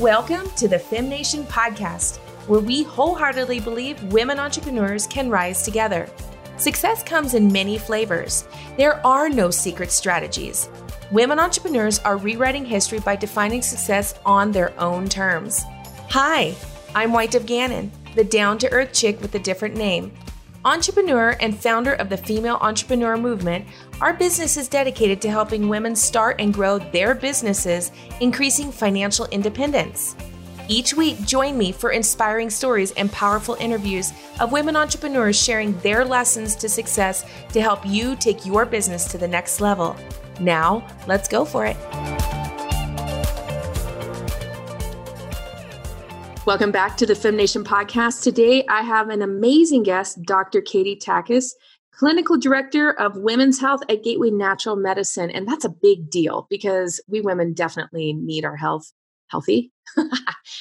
Welcome to the FemNation Podcast, where we wholeheartedly believe women entrepreneurs can rise together. Success comes in many flavors. There are no secret strategies. Women entrepreneurs are rewriting history by defining success on their own terms. Hi, I'm White Dev Gannon, the down-to-earth chick with a different name. Entrepreneur and founder of the Female Entrepreneur Movement, our business is dedicated to helping women start and grow their businesses, increasing financial independence. Each week, join me for inspiring stories and powerful interviews of women entrepreneurs sharing their lessons to success to help you take your business to the next level. Now, let's go for it. Welcome back to the FemNation Podcast. Today, I have an amazing guest, Dr. Katie Takis, Clinical Director of Women's Health at Gateway Natural Medicine. And that's a big deal because we women definitely need our health healthy.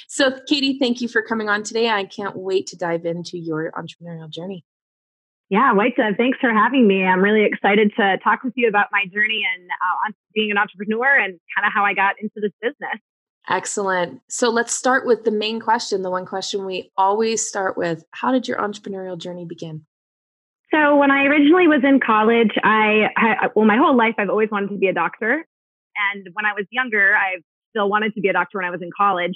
So, Katie, thank you for coming on today. I can't wait to dive into your entrepreneurial journey. Yeah, White Dove, thanks for having me. I'm really excited to talk with you about my journey and on being an entrepreneur and kind of how I got into this business. Excellent. So let's start with the main question, the one question we always start with. How did your entrepreneurial journey begin? So when I originally was in college, I my whole life, I've always wanted to be a doctor. And when I was younger, I still wanted to be a doctor when I was in college.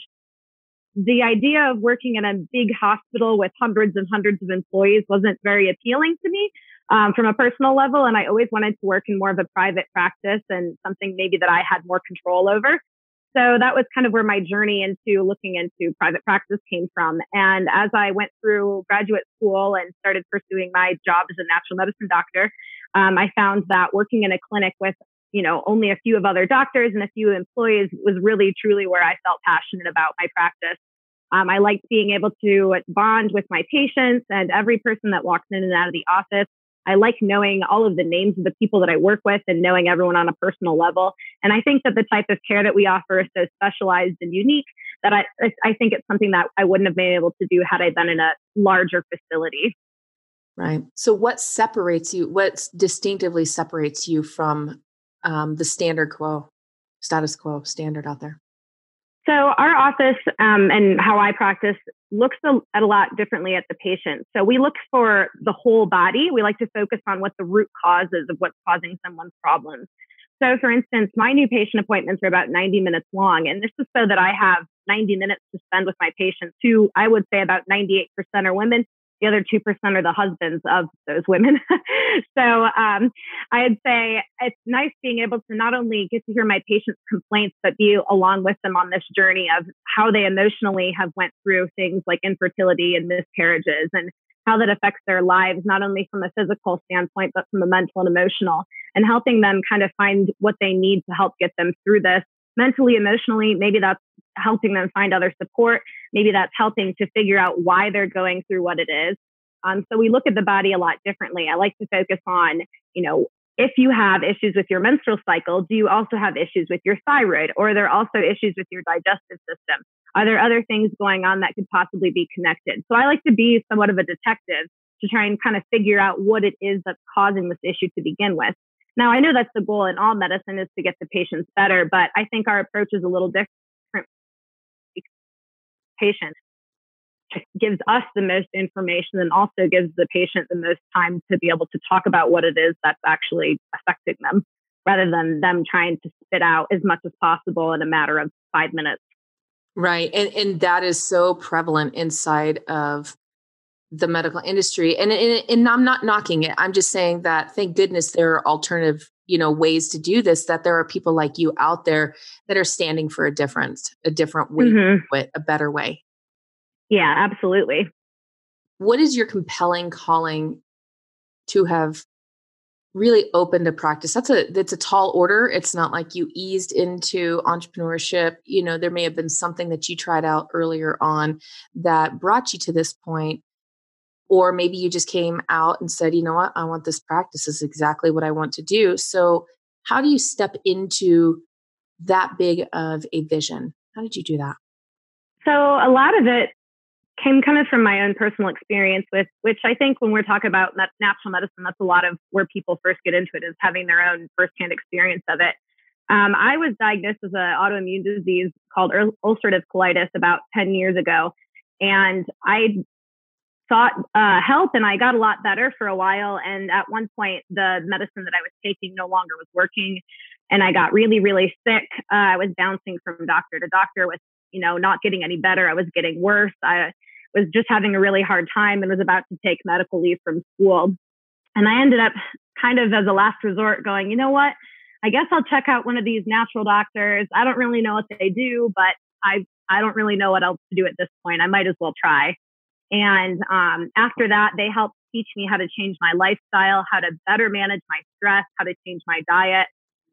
The idea of working in a big hospital with hundreds and hundreds of employees wasn't very appealing to me from a personal level. And I always wanted to work in more of a private practice and something maybe that I had more control over. So that was kind of where my journey into looking into private practice came from. And as I went through graduate school and started pursuing my job as a natural medicine doctor, I found that working in a clinic with, you know, only a few of other doctors and a few employees was really truly where I felt passionate about my practice. I liked being able to bond with my patients and every person that walks in and out of the office. I like knowing all of the names of the people that I work with and knowing everyone on a personal level. And I think that the type of care that we offer is so specialized and unique that I think it's something that I wouldn't have been able to do had I been in a larger facility. Right. So what separates you, what distinctively separates you from the status quo standard out there? So our office and how I practice looks at a lot differently at the patient. So we look for the whole body. We like to focus on what the root cause is of what's causing someone's problems. So for instance, my new patient appointments are about 90 minutes long. And this is so that I have 90 minutes to spend with my patients who I would say about 98% are women. The other 2% are the husbands of those women. So I'd say it's nice being able to not only get to hear my patients' complaints, but be along with them on this journey of how they emotionally have went through things like infertility and miscarriages and how that affects their lives, not only from a physical standpoint, but from a mental and emotional, and helping them kind of find what they need to help get them through this mentally, emotionally. Maybe that's helping them find other support. Maybe that's helping to figure out why they're going through what it is. So we look at the body a lot differently. I like to focus on, you know, if you have issues with your menstrual cycle, do you also have issues with your thyroid? Or are there also issues with your digestive system? Are there other things going on that could possibly be connected? So I like to be somewhat of a detective to try and kind of figure out what it is that's causing this issue to begin with. Now, I know that's the goal in all medicine is to get the patients better, but I think our approach is a little different. Patient gives us the most information and also gives the patient the most time to be able to talk about what it is that's actually affecting them rather than them trying to spit out as much as possible in a matter of 5 minutes. Right. And that is so prevalent inside of the medical industry. And I'm not knocking it. I'm just saying that thank goodness there are alternative, you know, ways to do this, that there are people like you out there that are standing for a different way, a better way. Yeah, absolutely. What is your compelling calling to have really opened a practice? That's a tall order. It's not like you eased into entrepreneurship. You know, there may have been something that you tried out earlier on that brought you to this point. Or maybe you just came out and said, you know what, I want this practice. This is exactly what I want to do. So how do you step into that big of a vision? How did you do that? So a lot of it came kind of from my own personal experience, with which I think when we're talking about natural medicine, that's a lot of where people first get into it, is having their own firsthand experience of it. I was diagnosed with an autoimmune disease called ulcerative colitis about 10 years ago. And I sought help and I got a lot better for a while. And at one point, the medicine that I was taking no longer was working. And I got really, really sick. I was bouncing from doctor to doctor with, you know, not getting any better. I was getting worse. I was just having a really hard time and was about to take medical leave from school. And I ended up kind of as a last resort going, you know what? I guess I'll check out one of these natural doctors. I don't really know what they do, but I don't really know what else to do at this point. I might as well try. And after that, they helped teach me how to change my lifestyle, how to better manage my stress, how to change my diet.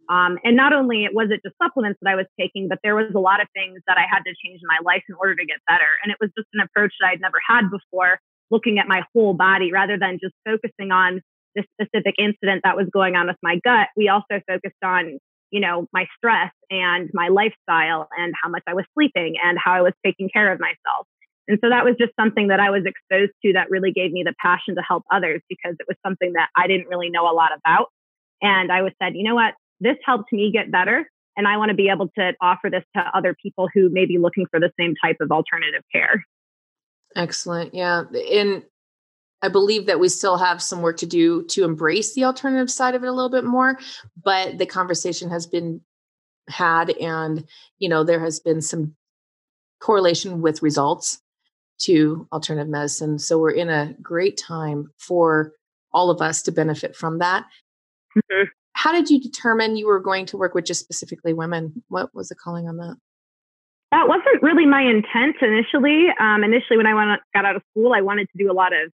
And not only was it just supplements that I was taking, but there was a lot of things that I had to change in my life in order to get better. And it was just an approach that I'd never had before, looking at my whole body rather than just focusing on this specific incident that was going on with my gut. We also focused on, you know, my stress and my lifestyle and how much I was sleeping and how I was taking care of myself. And so that was just something that I was exposed to that really gave me the passion to help others, because it was something that I didn't really know a lot about. And I was said, you know what, this helped me get better. And I want to be able to offer this to other people who may be looking for the same type of alternative care. Excellent. Yeah. And I believe that we still have some work to do to embrace the alternative side of it a little bit more, but the conversation has been had and, you know, there has been some correlation with results to alternative medicine. So we're in a great time for all of us to benefit from that. Mm-hmm. How did you determine you were going to work with just specifically women? What was the calling on that? That wasn't really my intent initially. Initially, when I got out of school, I wanted to do a lot of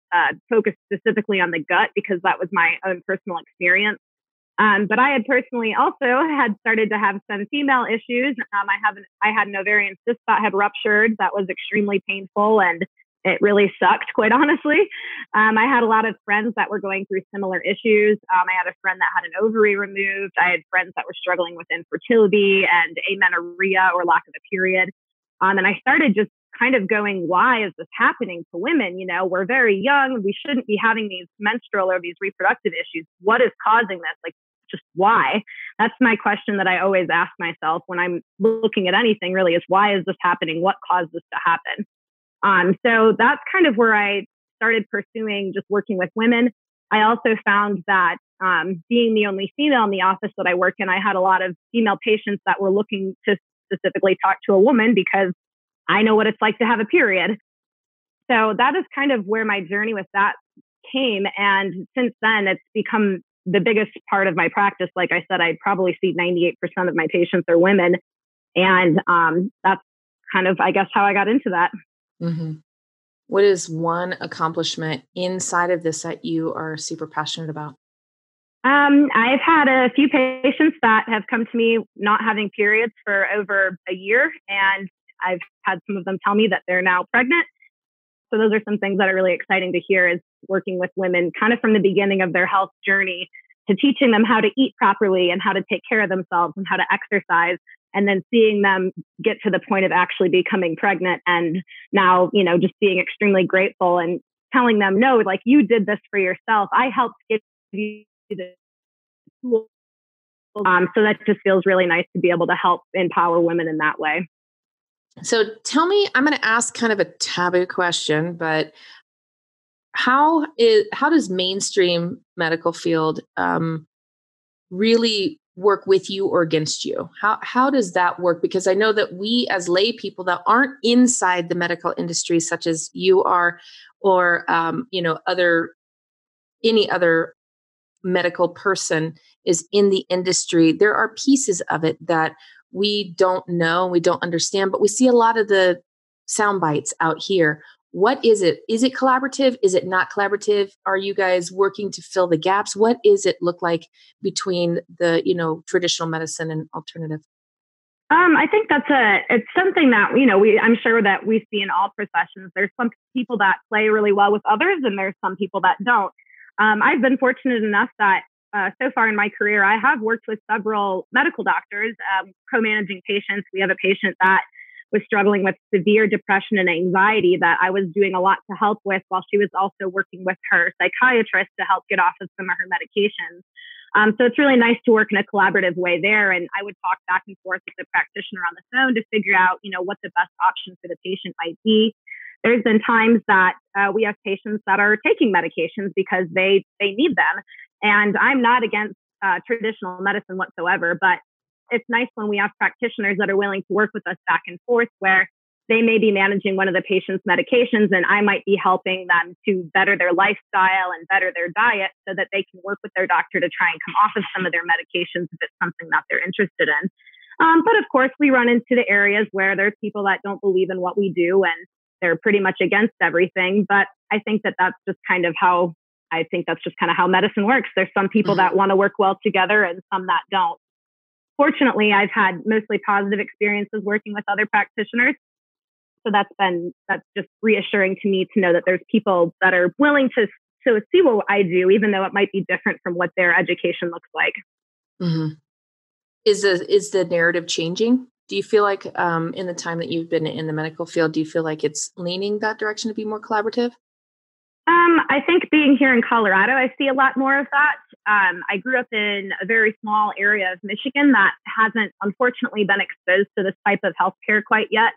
focus specifically on the gut because that was my own personal experience. But I had personally also had started to have some female issues. I had an ovarian cyst that had ruptured. That was extremely painful and it really sucked, quite honestly. I had a lot of friends that were going through similar issues. I had a friend that had an ovary removed. I had friends that were struggling with infertility and amenorrhea or lack of a period. And I started just kind of going, why is this happening to women? You know, we're very young. We shouldn't be having these menstrual or these reproductive issues. What is causing this? Like, just why? That's my question that I always ask myself when I'm looking at anything really is, why is this happening? What caused this to happen? So that's kind of where I started pursuing just working with women. I also found that being the only female in the office that I work in, I had a lot of female patients that were looking to specifically talk to a woman because I know what it's like to have a period. So that is kind of where my journey with that came. And since then, it's become the biggest part of my practice. Like I said, I probably see 98% of my patients are women. And that's kind of, I guess, how I got into that. Mm-hmm. What is one accomplishment inside of this that you are super passionate about? I've had a few patients that have come to me not having periods for over a year. And I've had some of them tell me that they're now pregnant. So those are some things that are really exciting to hear is working with women kind of from the beginning of their health journey to teaching them how to eat properly and how to take care of themselves and how to exercise. And then seeing them get to the point of actually becoming pregnant and now, you know, just being extremely grateful and telling them, no, like you did this for yourself. I helped give you the tools. So that just feels really nice to be able to help empower women in that way. So tell me, I'm going to ask kind of a taboo question, but how does mainstream medical field really work with you or against you? How does that work? Because I know that we as lay people that aren't inside the medical industry, such as you are, or, you know, any other medical person is in the industry. There are pieces of it that we don't know, we don't understand, but we see a lot of the sound bites out here. What is it? Is it collaborative? Is it not collaborative? Are you guys working to fill the gaps? What is it look like between the, you know, traditional medicine and alternative? I think it's something that, you know, I'm sure that we see in all professions. There's some people that play really well with others and there's some people that don't. I've been fortunate enough that so far in my career, I have worked with several medical doctors, co-managing patients. We have a patient that was struggling with severe depression and anxiety that I was doing a lot to help with while she was also working with her psychiatrist to help get off of some of her medications. So it's really nice to work in a collaborative way there. And I would talk back and forth with the practitioner on the phone to figure out, you know, what the best option for the patient might be. There's been times that we have patients that are taking medications because they need them. And I'm not against traditional medicine whatsoever, but it's nice when we have practitioners that are willing to work with us back and forth, where they may be managing one of the patient's medications and I might be helping them to better their lifestyle and better their diet so that they can work with their doctor to try and come off of some of their medications if it's something that they're interested in. But of course, we run into the areas where there's people that don't believe in what we do and they're pretty much against everything. But I think that that's just kind of how medicine works. There's some people that want to work well together and some that don't. Fortunately, I've had mostly positive experiences working with other practitioners. So that's just reassuring to me to know that there's people that are willing to see what I do, even though it might be different from what their education looks like. Mm-hmm. Is the narrative changing? Do you feel like in the time that you've been in the medical field, do you feel like it's leaning that direction to be more collaborative? I think being here in Colorado, I see a lot more of that. I grew up in a very small area of Michigan that hasn't, unfortunately, been exposed to this type of healthcare quite yet.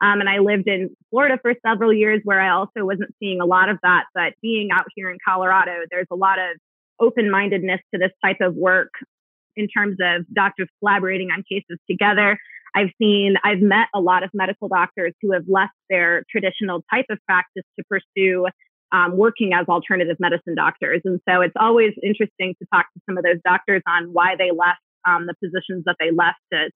And I lived in Florida for several years where I also wasn't seeing a lot of that. But being out here in Colorado, there's a lot of open-mindedness to this type of work in terms of doctors collaborating on cases together. I've met a lot of medical doctors who have left their traditional type of practice to pursue working as alternative medicine doctors. And so it's always interesting to talk to some of those doctors on why they left the positions that they left to,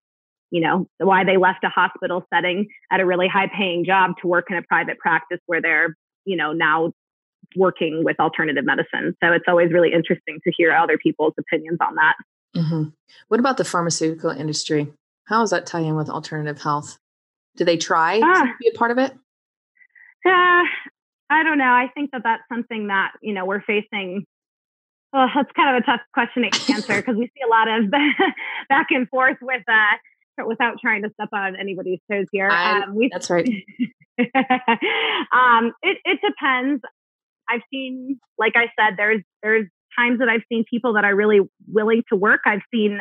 you know, why they left a hospital setting at a really high paying job to work in a private practice where they're, you know, now working with alternative medicine. So it's always really interesting to hear other people's opinions on that. Mm-hmm. What about the pharmaceutical industry? How does that tie in with alternative health? Do they try to be a part of it? I don't know. I think that that's something that, you know, we're facing. Well, that's kind of a tough question to answer because we see a lot of back and forth with without trying to step on anybody's toes here. That's right. It depends. I've seen, like I said, there's times that I've seen people that are really willing to work. I've seen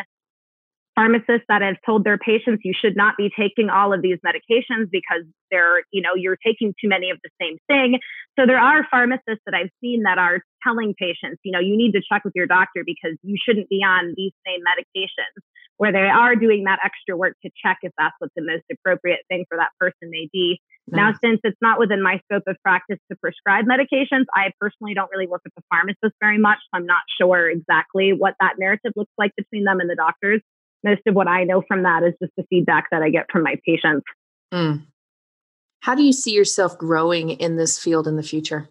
pharmacists that have told their patients, you should not be taking all of these medications because they're, you know, you're taking too many of the same thing. So there are pharmacists that I've seen that are telling patients, you know, you need to check with your doctor because you shouldn't be on these same medications, where they are doing that extra work to check if that's what the most appropriate thing for that person may be. Nice. Now, since it's not within my scope of practice to prescribe medications, I personally don't really work with the pharmacist very much. So I'm not sure exactly what that narrative looks like between them and the doctors. Most of what I know from that is just the feedback that I get from my patients. Mm. How do you see yourself growing in this field in the future?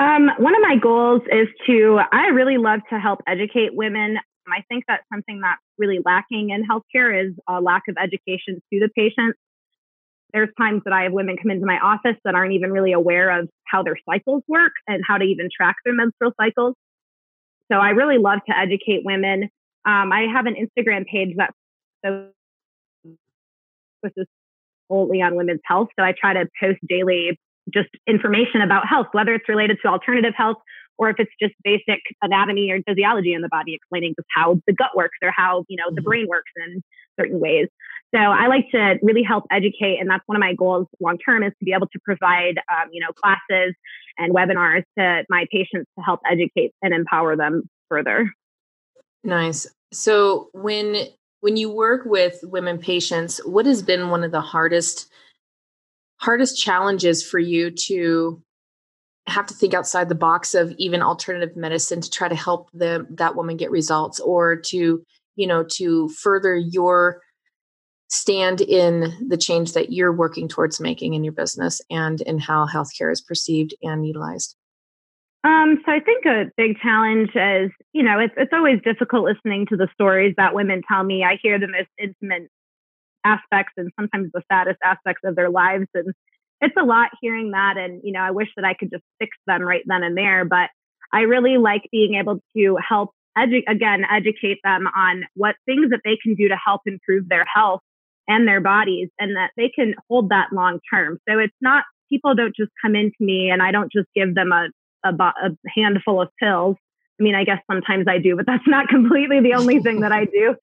One of my goals is I really love to help educate women. I think that's something that's really lacking in healthcare is a lack of education to the patient. There's times that I have women come into my office that aren't even really aware of how their cycles work and how to even track their menstrual cycles. So I really love to educate women. I have an Instagram page that focuses solely on women's health. So I try to post daily just information about health, whether it's related to alternative health or if it's just basic anatomy or physiology in the body, explaining just how the gut works or how, you know, the brain works in certain ways. So I like to really help educate. And that's one of my goals long-term is to be able to provide, you know, classes and webinars to my patients to help educate and empower them further. Nice. So when you work with women patients, what has been one of the hardest challenges for you to have to think outside the box of even alternative medicine to try to help that woman get results, or to, you know, to further your stand in the change that you're working towards making in your business and in how healthcare is perceived and utilized? So I think a big challenge is, you know, it's always difficult listening to the stories that women tell me. I hear the most intimate aspects and sometimes the saddest aspects of their lives. And it's a lot hearing that. And, you know, I wish that I could just fix them right then and there. But I really like being able to help, educate them on what things that they can do to help improve their health and their bodies, and that they can hold that long term. So it's not, people don't just come into me and I don't just give them a handful of pills. I mean, I guess sometimes I do, but that's not completely the only thing that I do.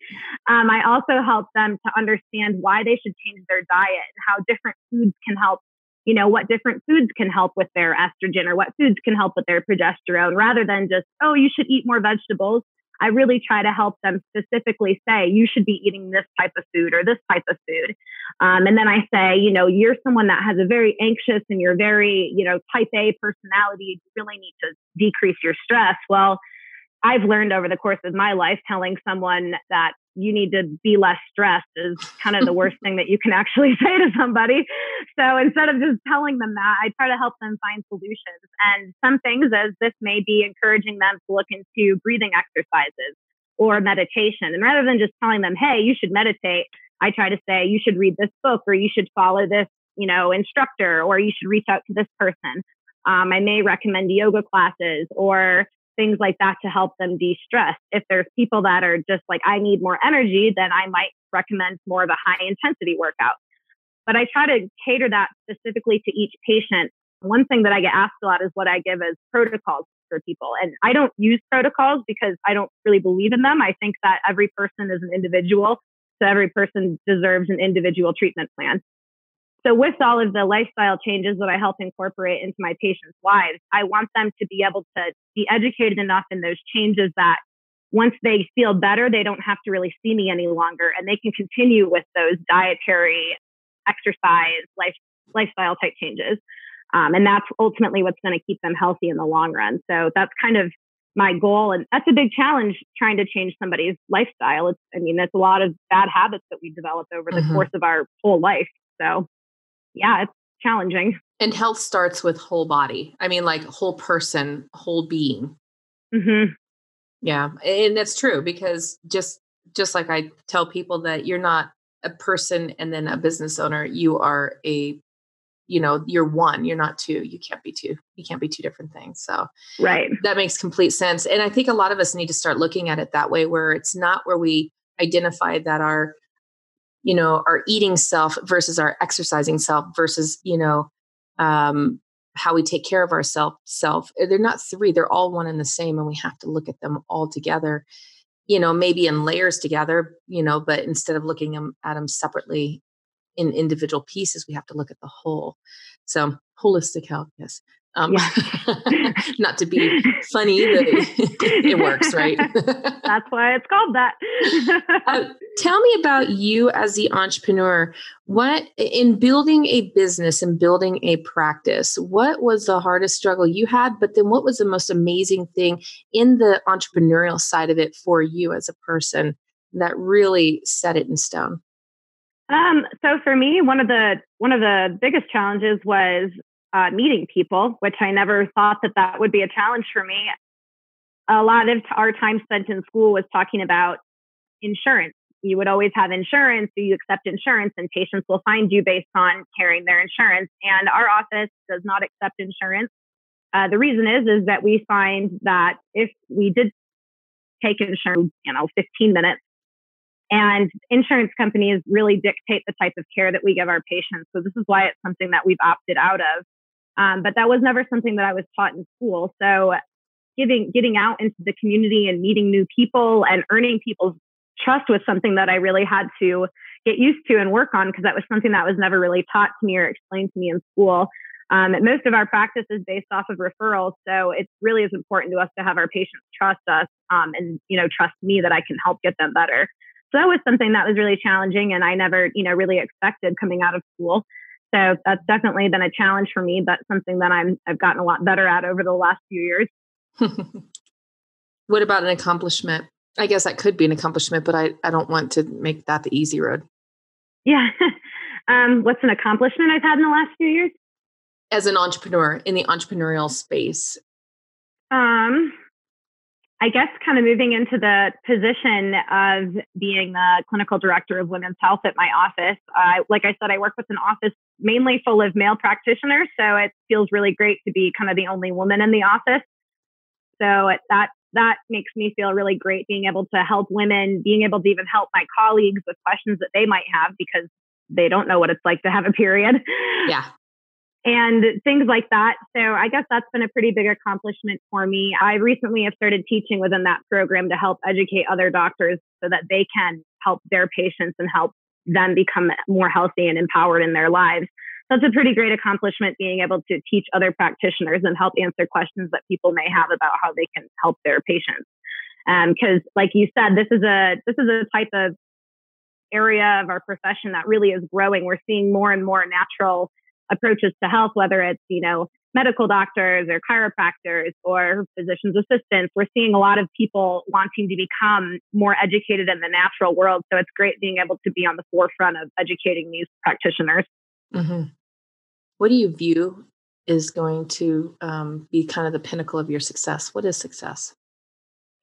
I also help them to understand why they should change their diet and how different foods can help, you know, what different foods can help with their estrogen or what foods can help with their progesterone, rather than just, oh, you should eat more vegetables. I really try to help them specifically say, you should be eating this type of food or this type of food. And then I say, you know, you're someone that has a very anxious and you're very, you know, type A personality. You really need to decrease your stress. Well, I've learned over the course of my life, telling someone that you need to be less stressed is kind of the worst thing that you can actually say to somebody. So instead of just telling them that, I try to help them find solutions. And some things as this may be encouraging them to look into breathing exercises or meditation. And rather than just telling them, hey, you should meditate, I try to say, you should read this book, or you should follow this, you know, instructor, or you should reach out to this person. I may recommend yoga classes or things like that to help them de-stress. If there's people that are just like, I need more energy, then I might recommend more of a high intensity workout. But I try to cater that specifically to each patient. One thing that I get asked a lot is what I give as protocols for people. And I don't use protocols because I don't really believe in them. I think that every person is an individual. So every person deserves an individual treatment plan. So with all of the lifestyle changes that I help incorporate into my patients' lives, I want them to be able to be educated enough in those changes that once they feel better, they don't have to really see me any longer, and they can continue with those dietary, exercise, lifestyle type changes. And that's ultimately what's going to keep them healthy in the long run. So that's kind of my goal. And that's a big challenge, trying to change somebody's lifestyle. That's a lot of bad habits that we develop over the course of our whole life. So yeah, it's challenging. And health starts with whole body. I mean, like whole person, whole being. Mm-hmm. Yeah. And that's true, because just like I tell people that you're not a person and then a business owner, you are you're one, you're not two, you can't be two different things. So right. That makes complete sense. And I think a lot of us need to start looking at it that way, where it's not where we identify that our eating self versus our exercising self versus, how we take care of ourselves. They're not three, they're all one and the same. And we have to look at them all together, maybe in layers together, but instead of looking at them separately in individual pieces, we have to look at the whole. So holistic health, yes. Yeah. Not to be funny, but it works, right? That's why it's called that. Tell me about you as the entrepreneur. What, in building a business and building a practice, what was the hardest struggle you had? But then what was the most amazing thing in the entrepreneurial side of it for you as a person that really set it in stone? So for me, one of the biggest challenges was meeting people, which I never thought that would be a challenge for me. A lot of our time spent in school was talking about insurance. You would always have insurance, so you accept insurance, and patients will find you based on carrying their insurance. And our office does not accept insurance. The reason is that we find that if we did take insurance, 15 minutes, and insurance companies really dictate the type of care that we give our patients. So this is why it's something that we've opted out of. But that was never something that I was taught in school. So getting out into the community and meeting new people and earning people's trust was something that I really had to get used to and work on, because that was something that was never really taught to me or explained to me in school. Most of our practice is based off of referrals. So it really is important to us to have our patients trust us and trust me that I can help get them better. So that was something that was really challenging, and I never, really expected coming out of school. So that's definitely been a challenge for me, but something that I've gotten a lot better at over the last few years. What about an accomplishment? I guess that could be an accomplishment, but I don't want to make that the easy road. Yeah. What's an accomplishment I've had in the last few years? As an entrepreneur in the entrepreneurial space. I guess kind of moving into the position of being the clinical director of women's health at my office. Like I said, I work with an office mainly full of male practitioners, so it feels really great to be kind of the only woman in the office. So that makes me feel really great, being able to help women, being able to even help my colleagues with questions that they might have because they don't know what it's like to have a period. Yeah. and things like that. So I guess that's been a pretty big accomplishment for me. I recently have started teaching within that program to help educate other doctors so that they can help their patients and help them become more healthy and empowered in their lives. That's a pretty great accomplishment, being able to teach other practitioners and help answer questions that people may have about how they can help their patients. Because like you said, this is a type of area of our profession that really is growing. We're seeing more and more natural approaches to health, whether it's, medical doctors or chiropractors or physician's assistants. We're seeing a lot of people wanting to become more educated in the natural world. So it's great being able to be on the forefront of educating these practitioners. Mm-hmm. What do you view is going to be kind of the pinnacle of your success? What is success?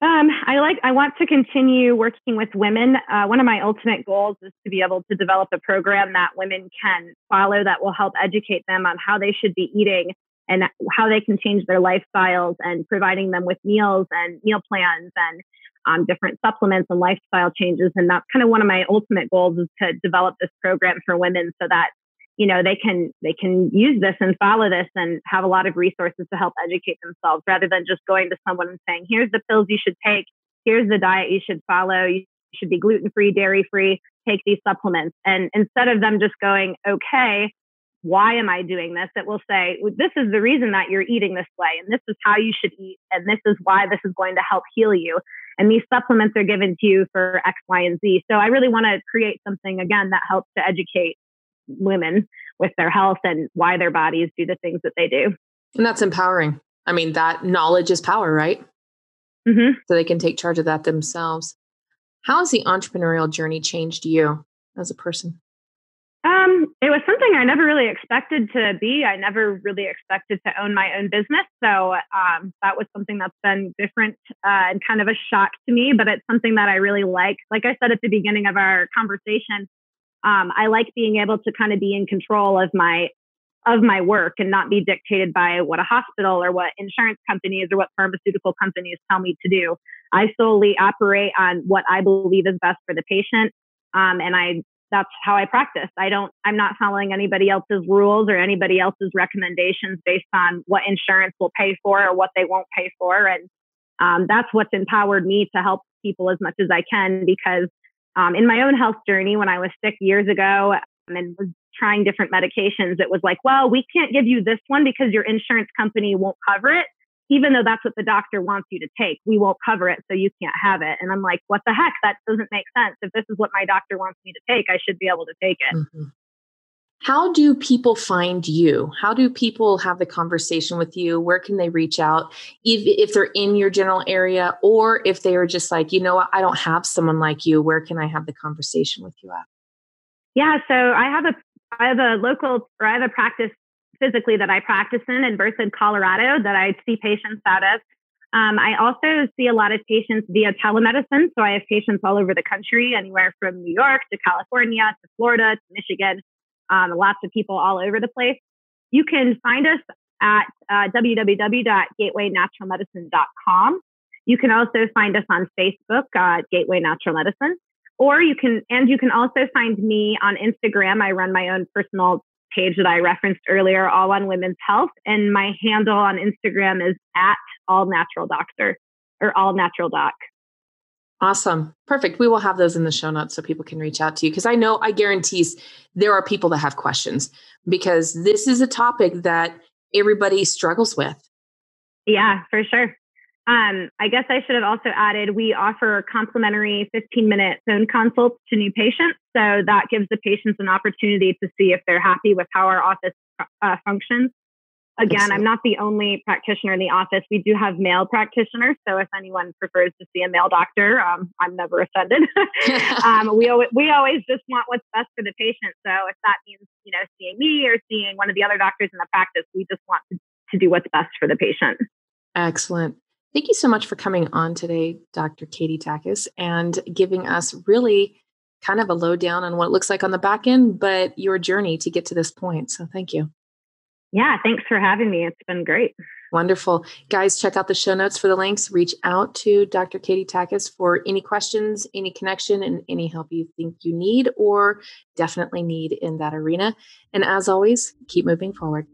I want to continue working with women. One of my ultimate goals is to be able to develop a program that women can follow that will help educate them on how they should be eating and how they can change their lifestyles, and providing them with meals and meal plans and different supplements and lifestyle changes. And that's kind of one of my ultimate goals, is to develop this program for women so that they can use this and follow this and have a lot of resources to help educate themselves, rather than just going to someone and saying, here's the pills you should take, here's the diet you should follow, you should be gluten-free, dairy-free, take these supplements. And instead of them just going, okay, why am I doing this? It will say, well, this is the reason that you're eating this way, and this is how you should eat, and this is why this is going to help heal you. And these supplements are given to you for X, Y, and Z. So I really want to create something, again, that helps to educate women with their health and why their bodies do the things that they do. And that's empowering. I mean, that knowledge is power, right? Mm-hmm. So they can take charge of that themselves. How has the entrepreneurial journey changed you as a person? It was something I never really expected to be. I never really expected to own my own business. So that was something that's been different and kind of a shock to me, but it's something that I really like. Like I said at the beginning of our conversation, I like being able to kind of be in control of my work and not be dictated by what a hospital or what insurance companies or what pharmaceutical companies tell me to do. I solely operate on what I believe is best for the patient, that's how I practice. I'm not following anybody else's rules or anybody else's recommendations based on what insurance will pay for or what they won't pay for. And that's what's empowered me to help people as much as I can, because in my own health journey, when I was sick years ago and was trying different medications, it was like, well, we can't give you this one because your insurance company won't cover it, even though that's what the doctor wants you to take. We won't cover it, so you can't have it. And I'm like, what the heck? That doesn't make sense. If this is what my doctor wants me to take, I should be able to take it. Mm-hmm. How do people find you? How do people have the conversation with you? Where can they reach out if they're in your general area, or if they are just like, you know what, I don't have someone like you, where can I have the conversation with you at? Yeah, so I have a practice physically that I practice in Berthoud, Colorado, that I see patients out of. I also see a lot of patients via telemedicine. So I have patients all over the country, anywhere from New York to California to Florida to Michigan. Lots of people all over the place. You can find us at www.gatewaynaturalmedicine.com. You can also find us on Facebook, Gateway Natural Medicine, and you can also find me on Instagram. I run my own personal page that I referenced earlier, All on Women's Health, and my handle on Instagram is at allnaturaldoc. Awesome. Perfect. We will have those in the show notes so people can reach out to you, because I guarantee there are people that have questions, because this is a topic that everybody struggles with. Yeah, for sure. I guess I should have also added, we offer complimentary 15-minute phone consults to new patients. So that gives the patients an opportunity to see if they're happy with how our office functions. Again, I'm not the only practitioner in the office. We do have male practitioners. So if anyone prefers to see a male doctor, I'm never offended. We always just want what's best for the patient. So if that means, seeing me or seeing one of the other doctors in the practice, we just want to do what's best for the patient. Excellent. Thank you so much for coming on today, Dr. Katie Takis, and giving us really kind of a lowdown on what it looks like on the back end, but your journey to get to this point. So thank you. Yeah, thanks for having me. It's been great. Wonderful. Guys, check out the show notes for the links. Reach out to Dr. Katie Takis for any questions, any connection, and any help you think you need or definitely need in that arena. And as always, keep moving forward.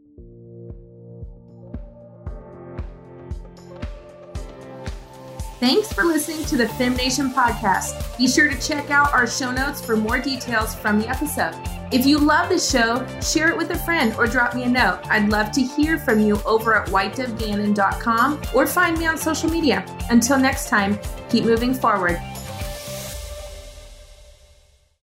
Thanks for listening to the FemNation Podcast. Be sure to check out our show notes for more details from the episode. If you love the show, share it with a friend or drop me a note. I'd love to hear from you over at whitedovegannon.com or find me on social media. Until next time, keep moving forward.